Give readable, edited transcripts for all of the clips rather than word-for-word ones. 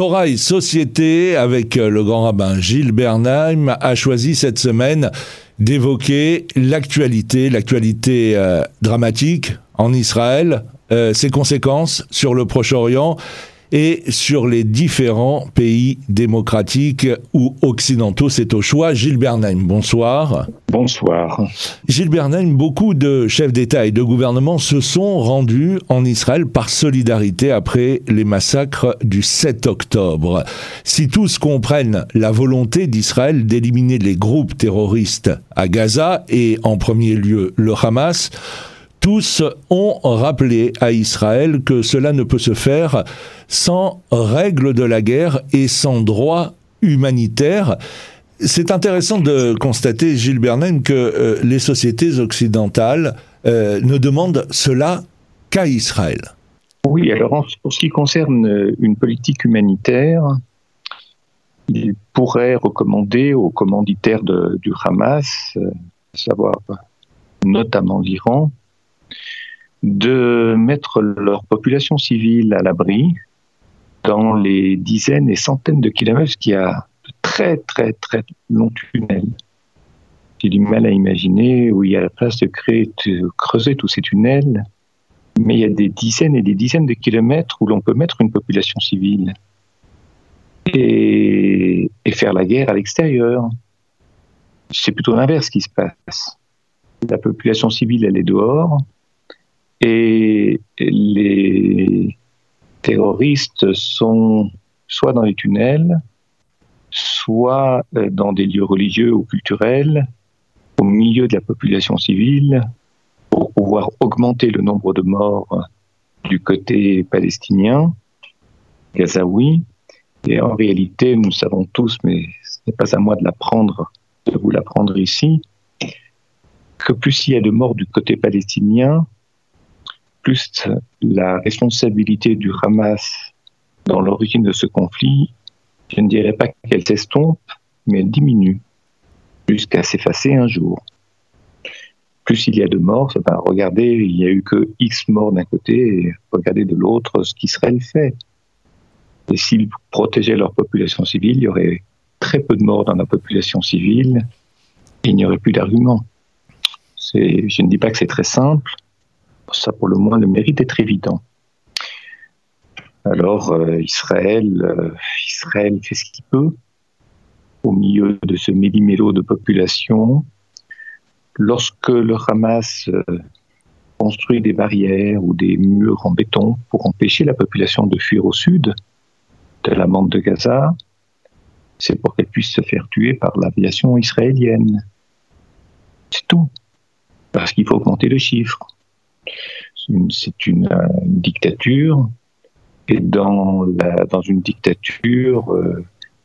Corail Société, avec le grand rabbin Gilles Bernheim, a choisi cette semaine d'évoquer l'actualité dramatique en Israël, ses conséquences sur le Proche-Orient et sur les différents pays démocratiques ou occidentaux. C'est au choix. Gilles Bernheim, bonsoir. Bonsoir. Gilles Bernheim, beaucoup de chefs d'État et de gouvernement se sont rendus en Israël par solidarité après les massacres du 7 octobre. Si tous comprennent la volonté d'Israël d'éliminer les groupes terroristes à Gaza, et en premier lieu le Hamas, tous ont rappelé à Israël que cela ne peut se faire sans règles de la guerre et sans droit humanitaire. C'est intéressant de constater, Gilles Bernheim, que les sociétés occidentales ne demandent cela qu'à Israël. Oui, alors pour ce qui concerne une politique humanitaire, il pourrait recommander aux commanditaires du Hamas, à savoir notamment l'Iran, de mettre leur population civile à l'abri dans les dizaines et centaines de kilomètres, ce qui a de très, très, très longs tunnels. J'ai du mal à imaginer où il y a la place de creuser tous ces tunnels, mais il y a des dizaines et des dizaines de kilomètres où l'on peut mettre une population civile et faire la guerre à l'extérieur. C'est plutôt l'inverse qui se passe. La population civile, elle est dehors, et les terroristes sont soit dans les tunnels, soit dans des lieux religieux ou culturels, au milieu de la population civile, pour pouvoir augmenter le nombre de morts du côté palestinien, gazaoui. Et en réalité, nous savons tous, mais ce n'est pas à moi de vous l'apprendre ici, que plus il y a de morts du côté palestinien, plus la responsabilité du Hamas dans l'origine de ce conflit, je ne dirais pas qu'elle s'estompe, mais elle diminue, jusqu'à s'effacer un jour. Plus il y a de morts, regardez, il n'y a eu que X morts d'un côté, et regardez de l'autre ce qu'Israël fait. Et s'ils protégeaient leur population civile, il y aurait très peu de morts dans la population civile, et il n'y aurait plus d'argument. Je ne dis pas que c'est très simple, ça, pour le moins, le mérite est évident. Alors, Israël fait ce qu'il peut au milieu de ce méli-mélo de population. Lorsque le Hamas construit des barrières ou des murs en béton pour empêcher la population de fuir au sud de la bande de Gaza, c'est pour qu'elle puisse se faire tuer par l'aviation israélienne. C'est tout. Parce qu'il faut augmenter le chiffre. C'est une dictature, et dans une dictature,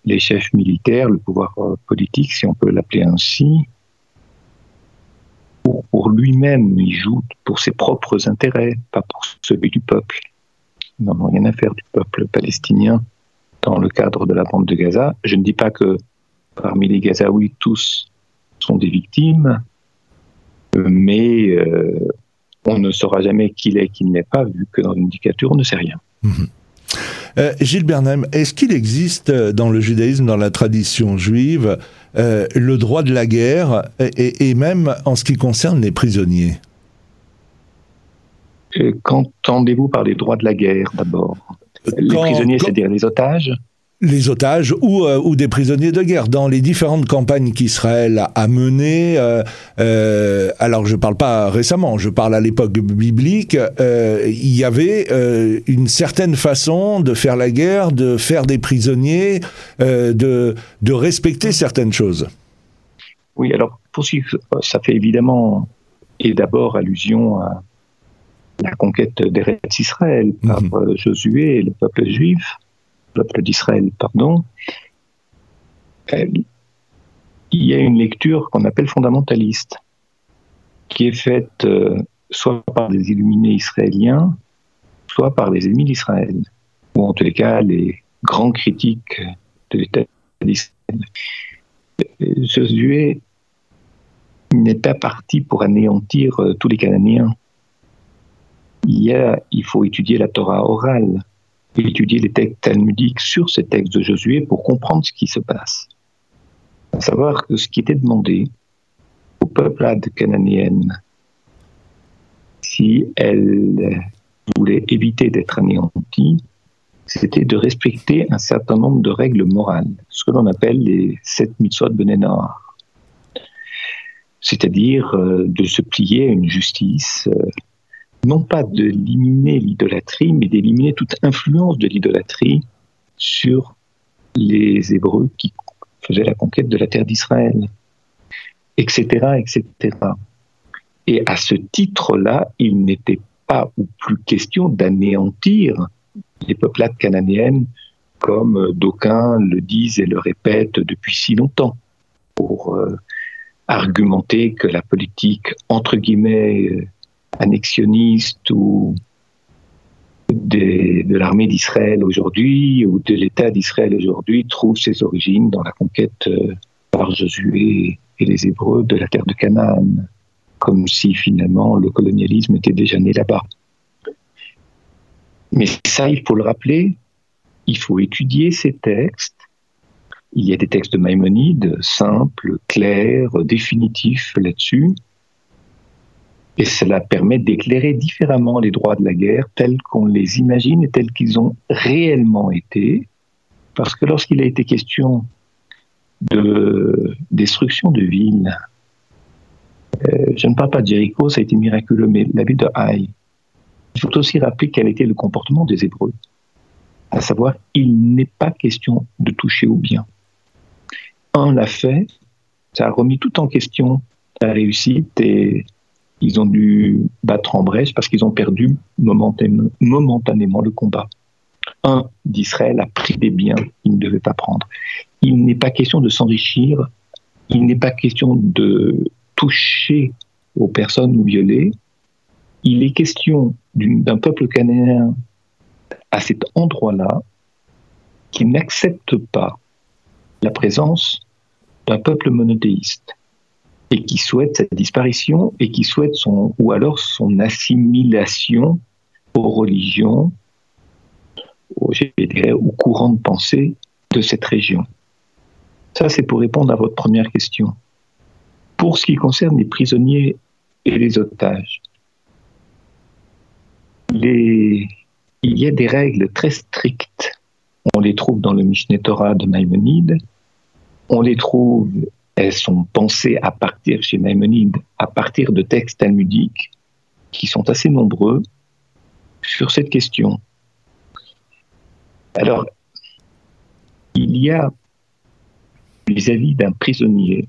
les chefs militaires, le pouvoir politique, si on peut l'appeler ainsi, pour lui-même, il joue pour ses propres intérêts, pas pour ceux du peuple. Ils n'en ont rien à faire du peuple palestinien dans le cadre de la bande de Gaza. Je ne dis pas que parmi les Gazaouis, tous sont des victimes, mais... on ne saura jamais qui l'est, qui ne l'est pas, vu que dans une dictature, on ne sait rien. Gilles Bernheim, est-ce qu'il existe dans le judaïsme, dans la tradition juive, le droit de la guerre, et même en ce qui concerne les prisonniers ? Qu'entendez-vous par les droits de la guerre, d'abord ? Les prisonniers, c'est-à-dire les otages ? Les otages ou des prisonniers de guerre. Dans les différentes campagnes qu'Israël a menées, alors je ne parle pas récemment, je parle à l'époque biblique, il y avait une certaine façon de faire la guerre, de faire des prisonniers, de respecter certaines choses. Oui, alors ça fait évidemment et d'abord allusion à la conquête d'Eretz Israël par Josué et le peuple juif. Peuple d'Israël, pardon, il y a une lecture qu'on appelle fondamentaliste, qui est faite soit par des illuminés israéliens, soit par les ennemis d'Israël, ou en tous les cas les grands critiques de l'État d'Israël. Josué n'est pas parti pour anéantir tous les Cananéens. Il faut étudier la Torah orale. étudier les textes talmudiques sur ces textes de Josué pour comprendre ce qui se passe. À savoir que ce qui était demandé aux peuplades cananéennes, si elles voulaient éviter d'être anéanties, c'était de respecter un certain nombre de règles morales, ce que l'on appelle les 7 mitsvot de Benénor. C'est-à-dire de se plier à une justice, non pas d'éliminer l'idolâtrie, mais d'éliminer toute influence de l'idolâtrie sur les Hébreux qui faisaient la conquête de la terre d'Israël, etc., etc. Et à ce titre-là, il n'était pas ou plus question d'anéantir les peuplades cananéennes, comme d'aucuns le disent et le répètent depuis si longtemps, pour argumenter que la politique, entre guillemets, annexionniste ou de l'armée d'Israël aujourd'hui ou de l'État d'Israël aujourd'hui trouve ses origines dans la conquête par Josué et les Hébreux de la terre de Canaan, comme si finalement le colonialisme était déjà né là-bas. Mais ça, il faut le rappeler, il faut étudier ces textes. Il y a des textes de Maïmonide, simples, clairs, définitifs là-dessus. Et cela permet d'éclairer différemment les droits de la guerre tels qu'on les imagine et tels qu'ils ont réellement été. Parce que lorsqu'il a été question de destruction de villes, je ne parle pas de Jericho, ça a été miraculeux, mais la ville de Haï, il faut aussi rappeler quel était le comportement des Hébreux. À savoir, il n'est pas question de toucher au bien. On l'a fait, ça a remis tout en question la réussite et ils ont dû battre en brèche parce qu'ils ont perdu momentanément le combat. Un d'Israël a pris des biens qu'il ne devait pas prendre. Il n'est pas question de s'enrichir, il n'est pas question de toucher aux personnes violées. Il est question d'un peuple cananéen à cet endroit-là qui n'accepte pas la présence d'un peuple monothéiste et qui souhaite sa disparition et qui souhaite son assimilation aux religions, aux courants de pensée de cette région. Ça, c'est pour répondre à votre première question. Pour ce qui concerne les prisonniers et les otages, il y a des règles très strictes. On les trouve dans le Mishneh Torah de Maïmonide. On les trouve, elles sont pensées à partir, chez Maïmonide, à partir de textes talmudiques qui sont assez nombreux sur cette question. Alors, il y a, vis-à-vis d'un prisonnier,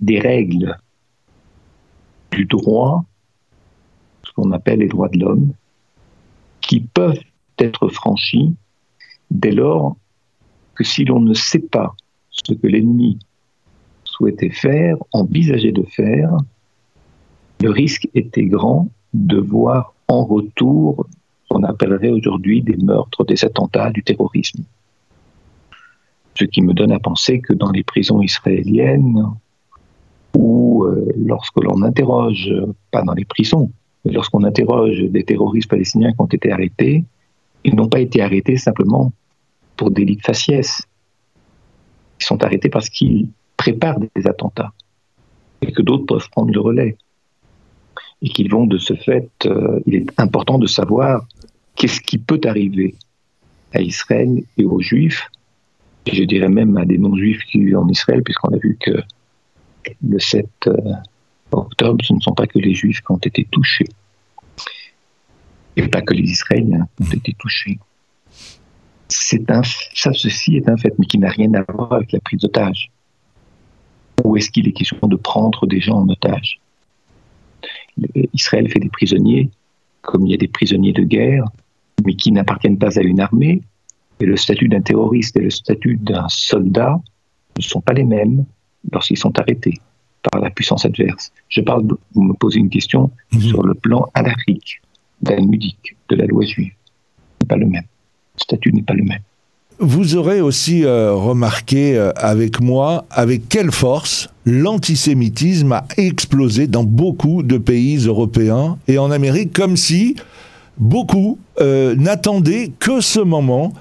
des règles du droit, ce qu'on appelle les droits de l'homme, qui peuvent être franchis dès lors que si l'on ne sait pas ce que l'ennemi souhaitait faire, envisageait de faire, le risque était grand de voir en retour ce qu'on appellerait aujourd'hui des meurtres, des attentats, du terrorisme. Ce qui me donne à penser que dans les prisons israéliennes, ou lorsque l'on interroge, pas dans les prisons, mais lorsqu'on interroge des terroristes palestiniens qui ont été arrêtés, ils n'ont pas été arrêtés simplement pour délit de faciès. Ils sont arrêtés parce qu'ils préparent des attentats et que d'autres peuvent prendre le relais. Et qu'ils vont de ce fait... il est important de savoir qu'est-ce qui peut arriver à Israël et aux Juifs, et je dirais même à des non-Juifs qui vivent en Israël, puisqu'on a vu que le 7... octobre, ce ne sont pas que les Juifs qui ont été touchés. Et pas que les Israéliens qui ont été touchés. Ceci est un fait, mais qui n'a rien à voir avec la prise d'otage. Ou est-ce qu'il est question de prendre des gens en otage ? Israël fait des prisonniers, comme il y a des prisonniers de guerre, mais qui n'appartiennent pas à une armée. Et le statut d'un terroriste et le statut d'un soldat ne sont pas les mêmes lorsqu'ils sont arrêtés par la puissance adverse. Vous me posez une question sur le plan halakhique, talmudique, de la loi juive. Ce n'est pas le même. Le statut n'est pas le même. Vous aurez aussi remarqué avec moi avec quelle force l'antisémitisme a explosé dans beaucoup de pays européens et en Amérique, comme si beaucoup n'attendait que ce moment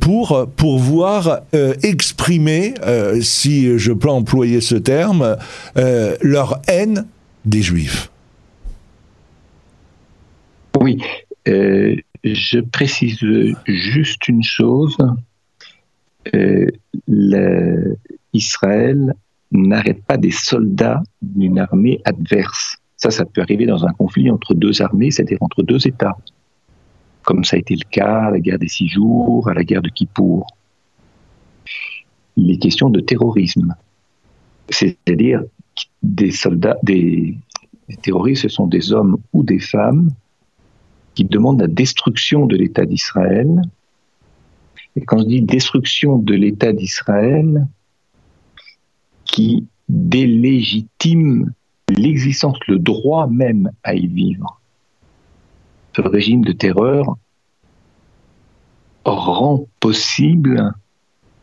pour voir exprimer, si je peux employer ce terme, leur haine des Juifs. Oui, je précise juste une chose. Israël n'arrête pas des soldats d'une armée adverse. Ça peut arriver dans un conflit entre deux armées, c'est-à-dire entre deux États, comme ça a été le cas à la guerre des 6 jours, à la guerre de Kippour. Il est question de terrorisme. C'est-à-dire des soldats, des terroristes, ce sont des hommes ou des femmes qui demandent la destruction de l'État d'Israël. Et quand je dis destruction de l'État d'Israël, qui délégitime l'existence, le droit même à y vivre. Ce régime de terreur rend possible,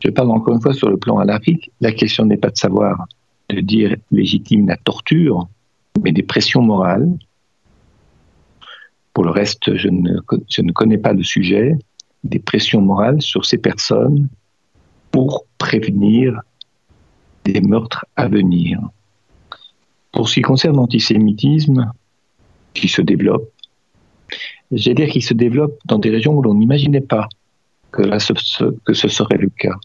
je parle encore une fois sur le plan halakhique, la question n'est pas de savoir, de dire légitime la torture, mais des pressions morales. Pour le reste, je ne connais pas le sujet, des pressions morales sur ces personnes pour prévenir des meurtres à venir. Pour ce qui concerne l'antisémitisme, qui se développe, j'ai dire qu'il se développe dans des régions où l'on n'imaginait pas que ce serait le cas.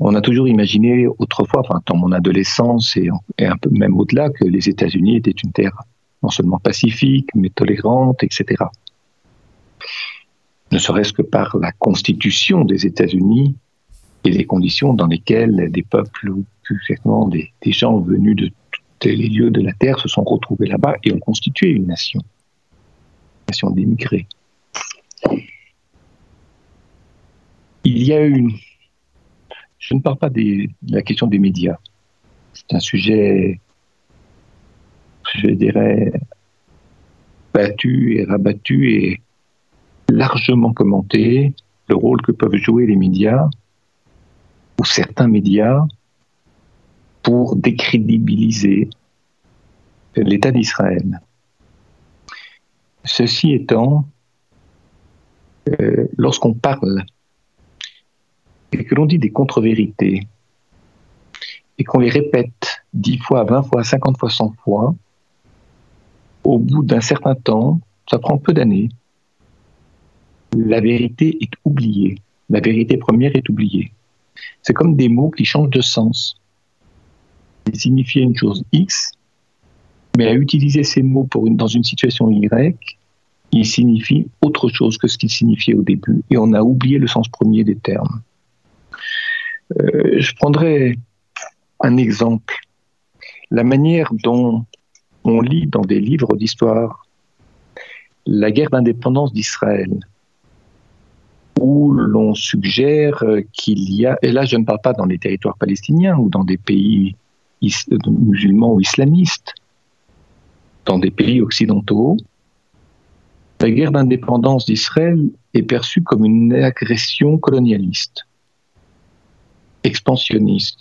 On a toujours imaginé autrefois, enfin, dans mon adolescence et un peu même au-delà, que les États-Unis étaient une terre non seulement pacifique, mais tolérante, etc. Ne serait-ce que par la constitution des États-Unis et les conditions dans lesquelles des peuples, ou plus exactement des gens venus de tous les lieux de la terre se sont retrouvés là-bas et ont constitué une nation. D'émigrés. Il y a eu, je ne parle pas de la question des médias, c'est un sujet, je dirais, battu et rabattu et largement commenté, le rôle que peuvent jouer les médias, ou certains médias, pour décrédibiliser l'État d'Israël. Ceci étant, lorsqu'on parle et que l'on dit des contre-vérités et qu'on les répète 10 fois, 20 fois, 50 fois, 100 fois, au bout d'un certain temps, ça prend peu d'années, la vérité est oubliée. La vérité première est oubliée. C'est comme des mots qui changent de sens. Ils signifient une chose X, mais à utiliser ces mots dans une situation Y, ils signifient autre chose que ce qu'ils signifiaient au début. Et on a oublié le sens premier des termes. Je prendrai un exemple. La manière dont on lit dans des livres d'histoire la guerre d'indépendance d'Israël, où l'on suggère qu'il y a... Et là, je ne parle pas dans les territoires palestiniens ou dans des pays musulmans ou islamistes, dans des pays occidentaux, la guerre d'indépendance d'Israël est perçue comme une agression colonialiste, expansionniste.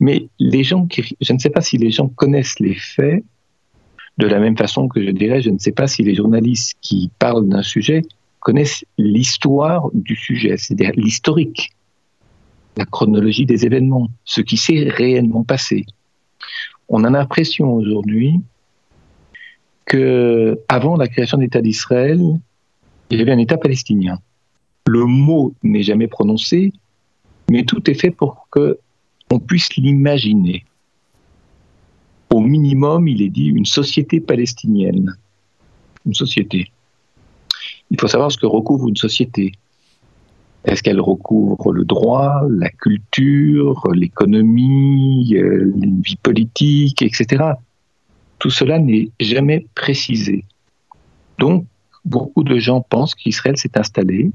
Mais les gens je ne sais pas si les gens connaissent les faits, de la même façon que je dirais, je ne sais pas si les journalistes qui parlent d'un sujet connaissent l'histoire du sujet, c'est-à-dire l'historique, la chronologie des événements, ce qui s'est réellement passé. On a l'impression aujourd'hui qu'avant la création de l'État d'Israël, il y avait un État palestinien. Le mot n'est jamais prononcé, mais tout est fait pour qu'on puisse l'imaginer. Au minimum, il est dit une société palestinienne. Une société. Il faut savoir ce que recouvre une société. Est-ce qu'elle recouvre le droit, la culture, l'économie, une vie politique, etc. Tout cela n'est jamais précisé. Donc, beaucoup de gens pensent qu'Israël s'est installé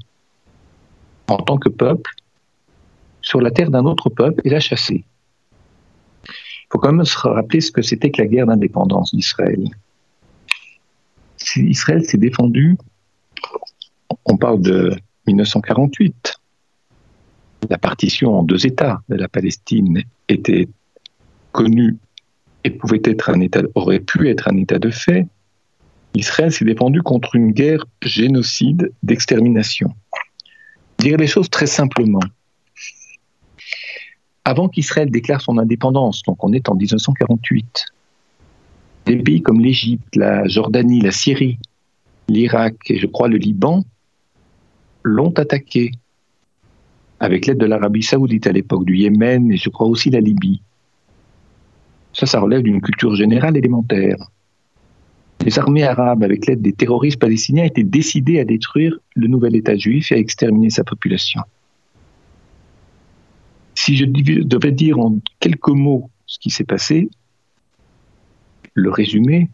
en tant que peuple sur la terre d'un autre peuple et l'a chassé. Il faut quand même se rappeler ce que c'était que la guerre d'indépendance d'Israël. Israël s'est défendu, on parle de 1948, la partition en 2 États de la Palestine était connue et aurait pu être un état de fait, Israël s'est défendu contre une guerre génocide d'extermination. Dire les choses très simplement. Avant qu'Israël déclare son indépendance, donc on est en 1948, des pays comme l'Égypte, la Jordanie, la Syrie, l'Irak et je crois le Liban l'ont attaqué avec l'aide de l'Arabie Saoudite à l'époque, du Yémen et je crois aussi la Libye. Ça relève d'une culture générale élémentaire. Les armées arabes, avec l'aide des terroristes palestiniens, étaient décidées à détruire le nouvel État juif et à exterminer sa population. Si je devais dire en quelques mots ce qui s'est passé, le résumé,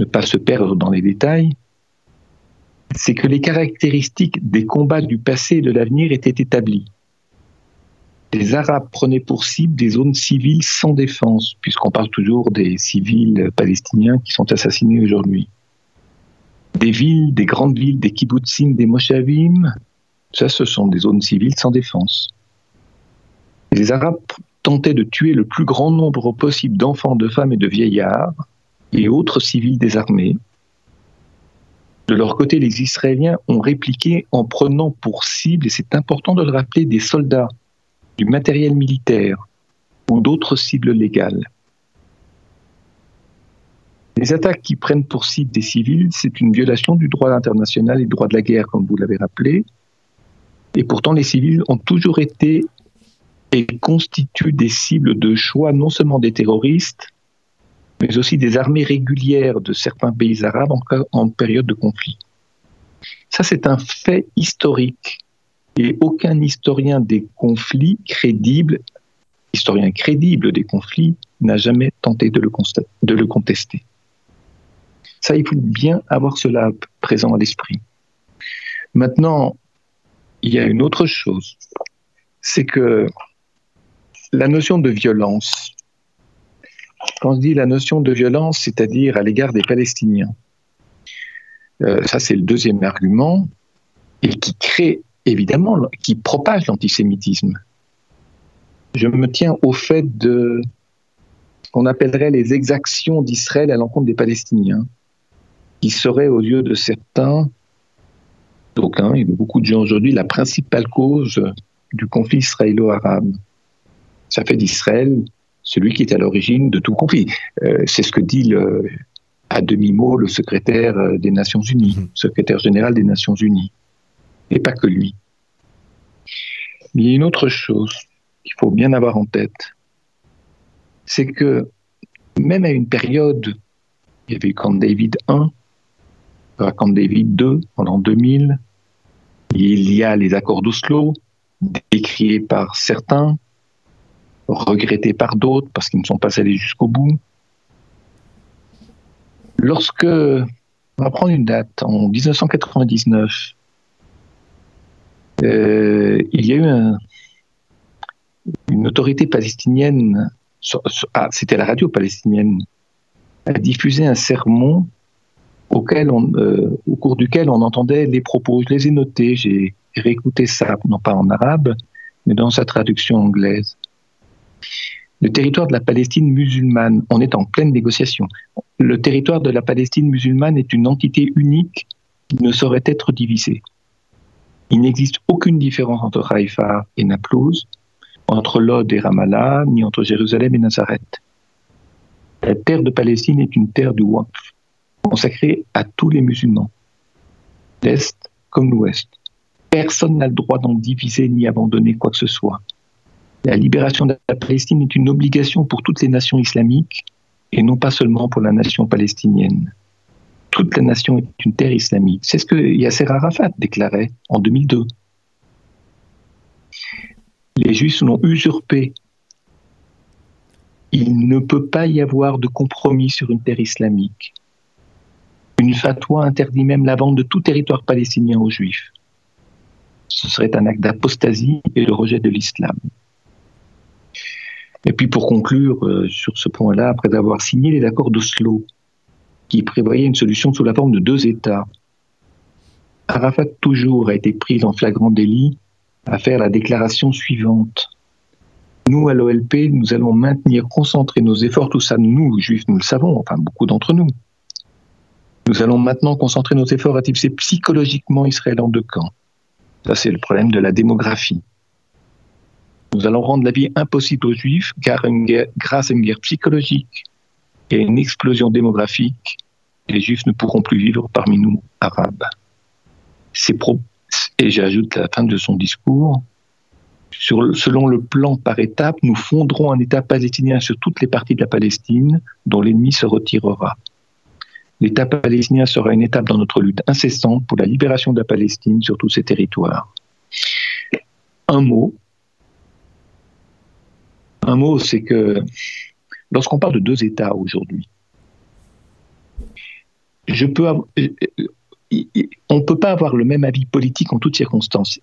ne pas se perdre dans les détails, c'est que les caractéristiques des combats du passé et de l'avenir étaient établies. Les Arabes prenaient pour cible des zones civiles sans défense, puisqu'on parle toujours des civils palestiniens qui sont assassinés aujourd'hui. Des villes, des grandes villes, des kibboutzim, des moshavim, ça ce sont des zones civiles sans défense. Les Arabes tentaient de tuer le plus grand nombre possible d'enfants, de femmes et de vieillards, et autres civils désarmés. De leur côté, les Israéliens ont répliqué en prenant pour cible, et c'est important de le rappeler, des soldats, du matériel militaire ou d'autres cibles légales. Les attaques qui prennent pour cible des civils, c'est une violation du droit international et du droit de la guerre, comme vous l'avez rappelé. Et pourtant, les civils ont toujours été et constituent des cibles de choix, non seulement des terroristes, mais aussi des armées régulières de certains pays arabes en période de conflit. Ça, c'est un fait historique. Et aucun historien crédible des conflits, n'a jamais tenté de le contester. Ça, il faut bien avoir cela présent à l'esprit. Maintenant, il y a une autre chose, c'est que la notion de violence, quand je dis la notion de violence, c'est-à-dire à l'égard des Palestiniens, ça c'est le deuxième argument, et qui crée évidemment, qui propage l'antisémitisme. Je me tiens au fait de ce qu'on appellerait les exactions d'Israël à l'encontre des Palestiniens, qui seraient aux yeux de certains, d'aucuns et de beaucoup de gens aujourd'hui, la principale cause du conflit israélo-arabe. Ça fait d'Israël celui qui est à l'origine de tout conflit. C'est ce que dit à demi-mot le secrétaire général des Nations Unies. Et pas que lui. Mais il y a une autre chose qu'il faut bien avoir en tête, c'est que même à une période, il y avait Camp David 1, Camp David 2, en l'an 2000, il y a les accords d'Oslo, décriés par certains, regrettés par d'autres, parce qu'ils ne sont pas allés jusqu'au bout. On va prendre une date, en 1999, il y a eu une autorité palestinienne, c'était la radio palestinienne, a diffusé un sermon au cours duquel on entendait les propos. Je les ai notés, j'ai réécouté ça, non pas en arabe, mais dans sa traduction anglaise. Le territoire de la Palestine musulmane, on est en pleine négociation. Le territoire de la Palestine musulmane est une entité unique qui ne saurait être divisée. Il n'existe aucune différence entre Haïfa et Naplouse, entre Lod et Ramallah, ni entre Jérusalem et Nazareth. La terre de Palestine est une terre du Waqf, consacrée à tous les musulmans, l'Est comme l'Ouest. Personne n'a le droit d'en diviser ni abandonner quoi que ce soit. La libération de la Palestine est une obligation pour toutes les nations islamiques, et non pas seulement pour la nation palestinienne. Toute la nation est une terre islamique. C'est ce que Yasser Arafat déclarait en 2002. Les Juifs l'ont usurpé. Il ne peut pas y avoir de compromis sur une terre islamique. Une fatwa interdit même la vente de tout territoire palestinien aux Juifs. Ce serait un acte d'apostasie et de rejet de l'islam. Et puis pour conclure sur ce point-là, après avoir signé les accords d'Oslo, qui prévoyait une solution sous la forme de deux États. Arafat toujours a été pris en flagrant délit à faire la déclaration suivante. Nous, à l'OLP, nous allons maintenir, concentrer nos efforts, tout ça, nous, Juifs, nous le savons, enfin beaucoup d'entre nous. Nous allons maintenant concentrer nos efforts à diviser psychologiquement Israël en deux camps. Ça, c'est le problème de la démographie. Nous allons rendre la vie impossible aux Juifs grâce à une guerre psychologique et à une explosion démographique. Les Juifs ne pourront plus vivre parmi nous, Arabes. Et j'ajoute à la fin de son discours, selon le plan par étapes, nous fonderons un État palestinien sur toutes les parties de la Palestine dont l'ennemi se retirera. L'État palestinien sera une étape dans notre lutte incessante pour la libération de la Palestine sur tous ses territoires. Un mot, c'est que lorsqu'on parle de deux États aujourd'hui, on ne peut pas avoir le même avis politique en toutes circonstances.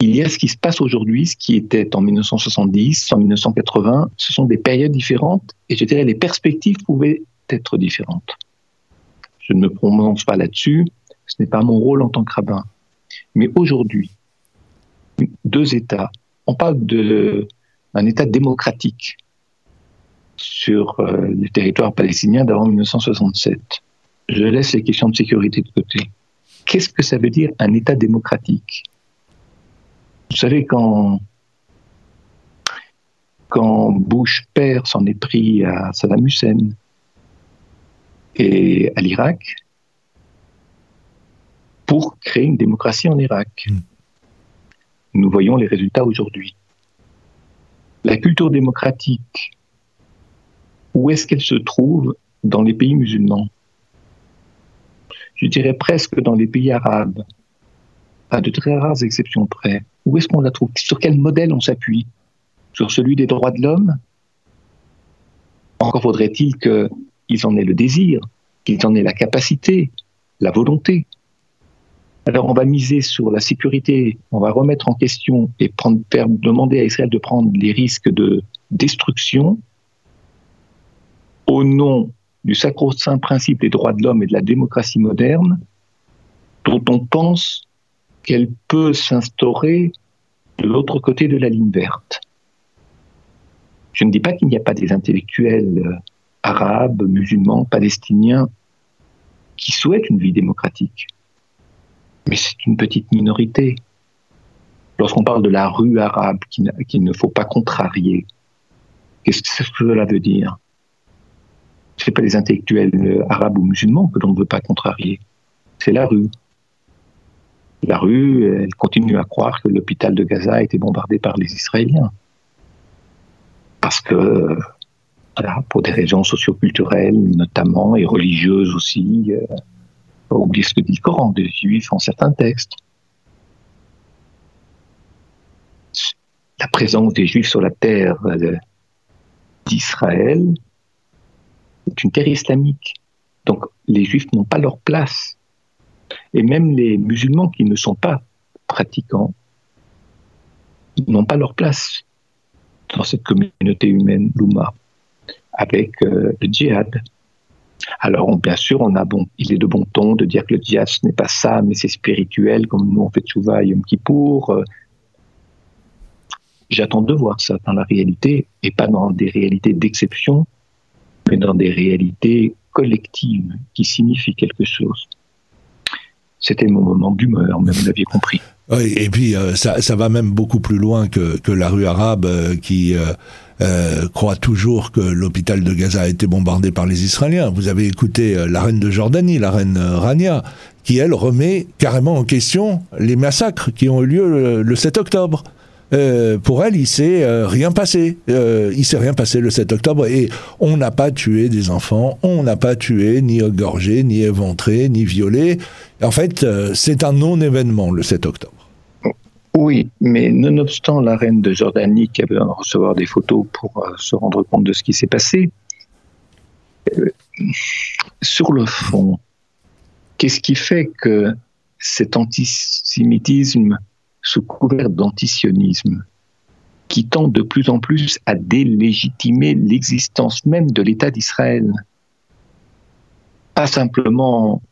Il y a ce qui se passe aujourd'hui, ce qui était en 1970, en 1980, ce sont des périodes différentes et je dirais les perspectives pouvaient être différentes. Je ne me prononce pas là-dessus, ce n'est pas mon rôle en tant que rabbin. Mais aujourd'hui, deux États, on parle d'un État démocratique sur le territoire palestinien d'avant 1967. Je laisse les questions de sécurité de côté. Qu'est-ce que ça veut dire un État démocratique ? Vous savez, quand Bush père s'en est pris à Saddam Hussein et à l'Irak pour créer une démocratie en Irak. Nous voyons les résultats aujourd'hui. La culture démocratique, où est-ce qu'elle se trouve dans les pays musulmans ? Je dirais presque dans les pays arabes, à de très rares exceptions près. Où est-ce qu'on la trouve ? Sur quel modèle on s'appuie ? Sur celui des droits de l'homme ? Encore faudrait-il qu'ils en aient le désir, qu'ils en aient la capacité, la volonté. Alors on va miser sur la sécurité, on va remettre en question et demander à Israël de prendre les risques de destruction au nom du sacro-saint principe des droits de l'homme et de la démocratie moderne, dont on pense qu'elle peut s'instaurer de l'autre côté de la ligne verte. Je ne dis pas qu'il n'y a pas des intellectuels arabes, musulmans, palestiniens qui souhaitent une vie démocratique. Mais c'est une petite minorité. Lorsqu'on parle de la rue arabe qu'il ne faut pas contrarier, qu'est-ce que cela veut dire ? Ce n'est pas les intellectuels arabes ou musulmans que l'on ne veut pas contrarier, c'est la rue. La rue, elle continue à croire que l'hôpital de Gaza a été bombardé par les Israéliens. Parce que, voilà, pour des raisons socioculturelles notamment, et religieuses aussi, on oublie ce que dit le Coran des Juifs en certains textes. La présence des Juifs sur la terre d'Israël est une terre islamique. Donc les Juifs n'ont pas leur place. Et même les musulmans qui ne sont pas pratiquants n'ont pas leur place dans cette communauté humaine, l'Oumma, avec le djihad. Alors bien sûr, il est de bon ton de dire que le djihad ce n'est pas ça, mais c'est spirituel, comme nous on fait Tchouva et Yom Kippour. J'attends de voir ça dans la réalité, et pas dans des réalités d'exception, mais dans des réalités collectives qui signifient quelque chose. C'était mon moment d'humeur, mais vous l'aviez compris. Oui, et puis ça va même beaucoup plus loin que la rue arabe qui croit toujours que l'hôpital de Gaza a été bombardé par les Israéliens. Vous avez écouté la reine de Jordanie, la reine Rania, qui elle remet carrément en question les massacres qui ont eu lieu le 7 octobre. Pour elle, il ne s'est rien passé. Il s'est rien passé le 7 octobre et on n'a pas tué des enfants, on n'a pas tué, ni égorgé, ni éventré, ni violé. En fait, c'est un non-événement le 7 octobre. Oui, mais nonobstant la reine de Jordanie qui a besoin de recevoir des photos pour se rendre compte de ce qui s'est passé, sur le fond, qu'est-ce qui fait que cet antisémitisme sous couvert d'antisionisme, qui tend de plus en plus à délégitimer l'existence même de l'État d'Israël. Pas simplement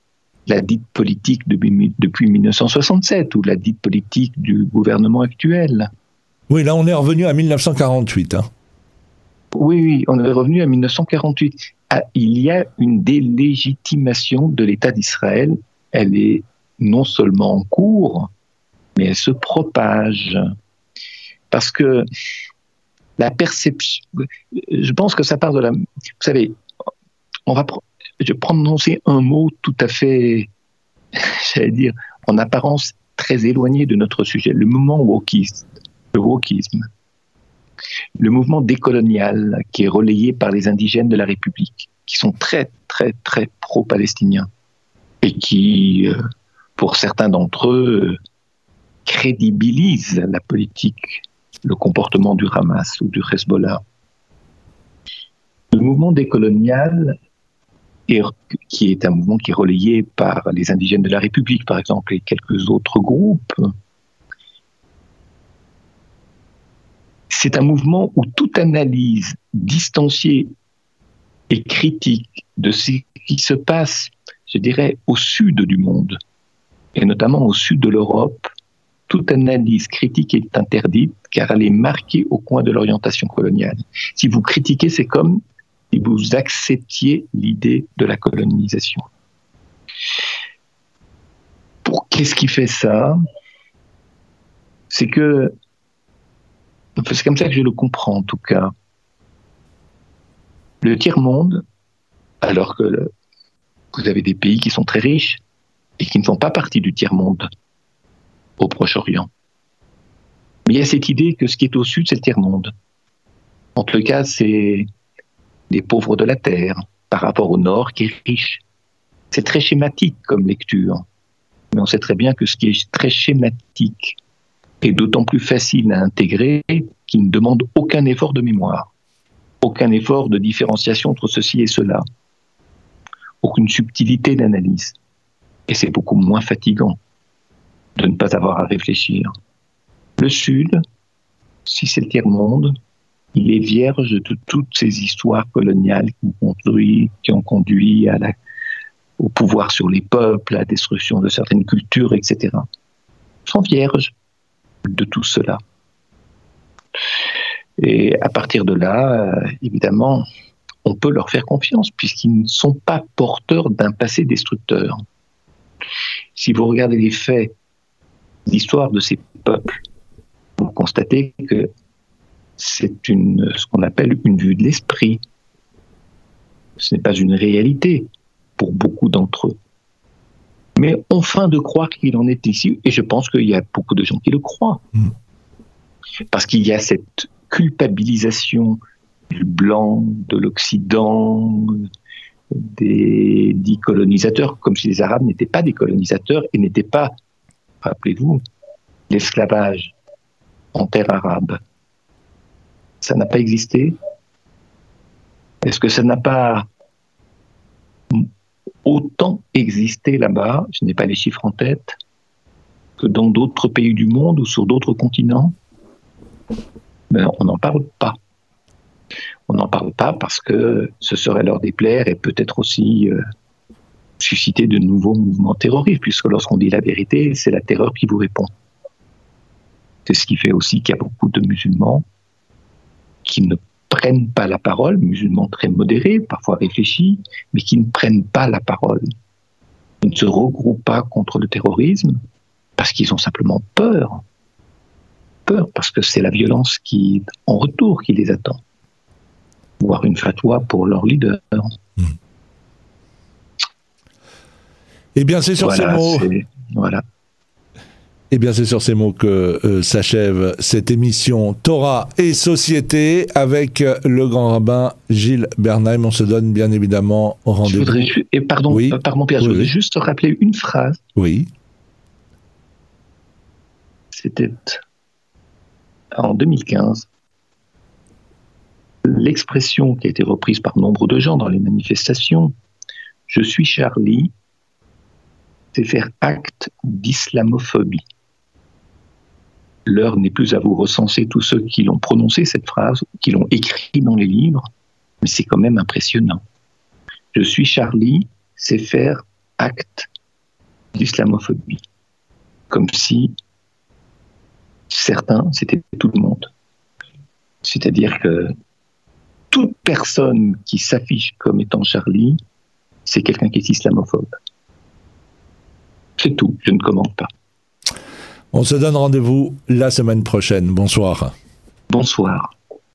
la dite politique depuis 1967, ou la dite politique du gouvernement actuel. Oui, là on est revenu à 1948. Hein. Oui, on est revenu à 1948. il y a une délégitimation de l'État d'Israël. Elle est non seulement en cours, mais elle se propage. Parce que la perception... Je pense que ça part de la... Vous savez, je vais prononcer un mot tout à fait, j'allais dire, en apparence très éloigné de notre sujet. Le mouvement wokiste, le wokisme, le mouvement décolonial qui est relayé par les indigènes de la République, qui sont très, très, très pro-palestiniens et qui, pour certains d'entre eux, crédibilisent la politique, le comportement du Hamas ou du Hezbollah. Le mouvement décolonial, qui est un mouvement qui est relayé par les indigènes de la République, par exemple, et quelques autres groupes, c'est un mouvement où toute analyse distanciée et critique de ce qui se passe, je dirais, au sud du monde, et notamment au sud de l'Europe, toute analyse critique est interdite car elle est marquée au coin de l'orientation coloniale. Si vous critiquez, c'est comme si vous acceptiez l'idée de la colonisation. Qu'est-ce qui fait ça ? C'est comme ça que je le comprends en tout cas. Le tiers-monde, alors que vous avez des pays qui sont très riches et qui ne font pas partie du tiers-monde au Proche-Orient. Mais il y a cette idée que ce qui est au sud, c'est le tiers-monde. En tout cas, c'est les pauvres de la terre par rapport au nord qui est riche. C'est très schématique comme lecture. Mais on sait très bien que ce qui est très schématique est d'autant plus facile à intégrer qu'il ne demande aucun effort de mémoire, aucun effort de différenciation entre ceci et cela, aucune subtilité d'analyse. Et c'est beaucoup moins fatigant de ne pas avoir à réfléchir. Le Sud, si c'est le tiers-monde, il est vierge de toutes ces histoires coloniales qui ont conduit au pouvoir sur les peuples, à la destruction de certaines cultures, etc. Ils sont vierges de tout cela. Et à partir de là, évidemment, on peut leur faire confiance, puisqu'ils ne sont pas porteurs d'un passé destructeur. Si vous regardez les faits, l'histoire de ces peuples, vous constatez que c'est ce qu'on appelle une vue de l'esprit. Ce n'est pas une réalité pour beaucoup d'entre eux. Mais on feint de croire qu'il en est ici, et je pense qu'il y a beaucoup de gens qui le croient. Parce qu'il y a cette culpabilisation du blanc, de l'Occident, des colonisateurs, comme si les Arabes n'étaient pas des colonisateurs et n'étaient pas, rappelez-vous, l'esclavage en terre arabe. Ça n'a pas existé ? Est-ce que ça n'a pas autant existé là-bas, je n'ai pas les chiffres en tête, que dans d'autres pays du monde ou sur d'autres continents ? Ben, on n'en parle pas. On n'en parle pas parce que ce serait leur déplaire et peut-être aussi susciter de nouveaux mouvements terroristes, puisque lorsqu'on dit la vérité, c'est la terreur qui vous répond. C'est ce qui fait aussi qu'il y a beaucoup de musulmans qui ne prennent pas la parole, musulmans très modérés, parfois réfléchis, mais qui ne prennent pas la parole. Ils ne se regroupent pas contre le terrorisme parce qu'ils ont simplement peur. Peur parce que c'est la violence qui, en retour, qui les attend. Voire une fatwa pour leur leader. Eh bien, c'est sur ces mots. Eh bien, c'est sur ces mots que s'achève cette émission Torah et Société avec le grand rabbin Gilles Bernheim. On se donne bien évidemment au rendez-vous. Je voudrais juste rappeler une phrase. Oui. C'était en 2015. L'expression qui a été reprise par nombre de gens dans les manifestations, « Je suis Charlie », c'est faire acte d'islamophobie. L'heure n'est plus à vous recenser tous ceux qui l'ont prononcé, cette phrase, qui l'ont écrit dans les livres, mais c'est quand même impressionnant. « Je suis Charlie », c'est faire acte d'islamophobie. Comme si certains, c'était tout le monde. C'est-à-dire que toute personne qui s'affiche comme étant Charlie, c'est quelqu'un qui est islamophobe. C'est tout, je ne commente pas. On se donne rendez-vous la semaine prochaine. Bonsoir. Bonsoir.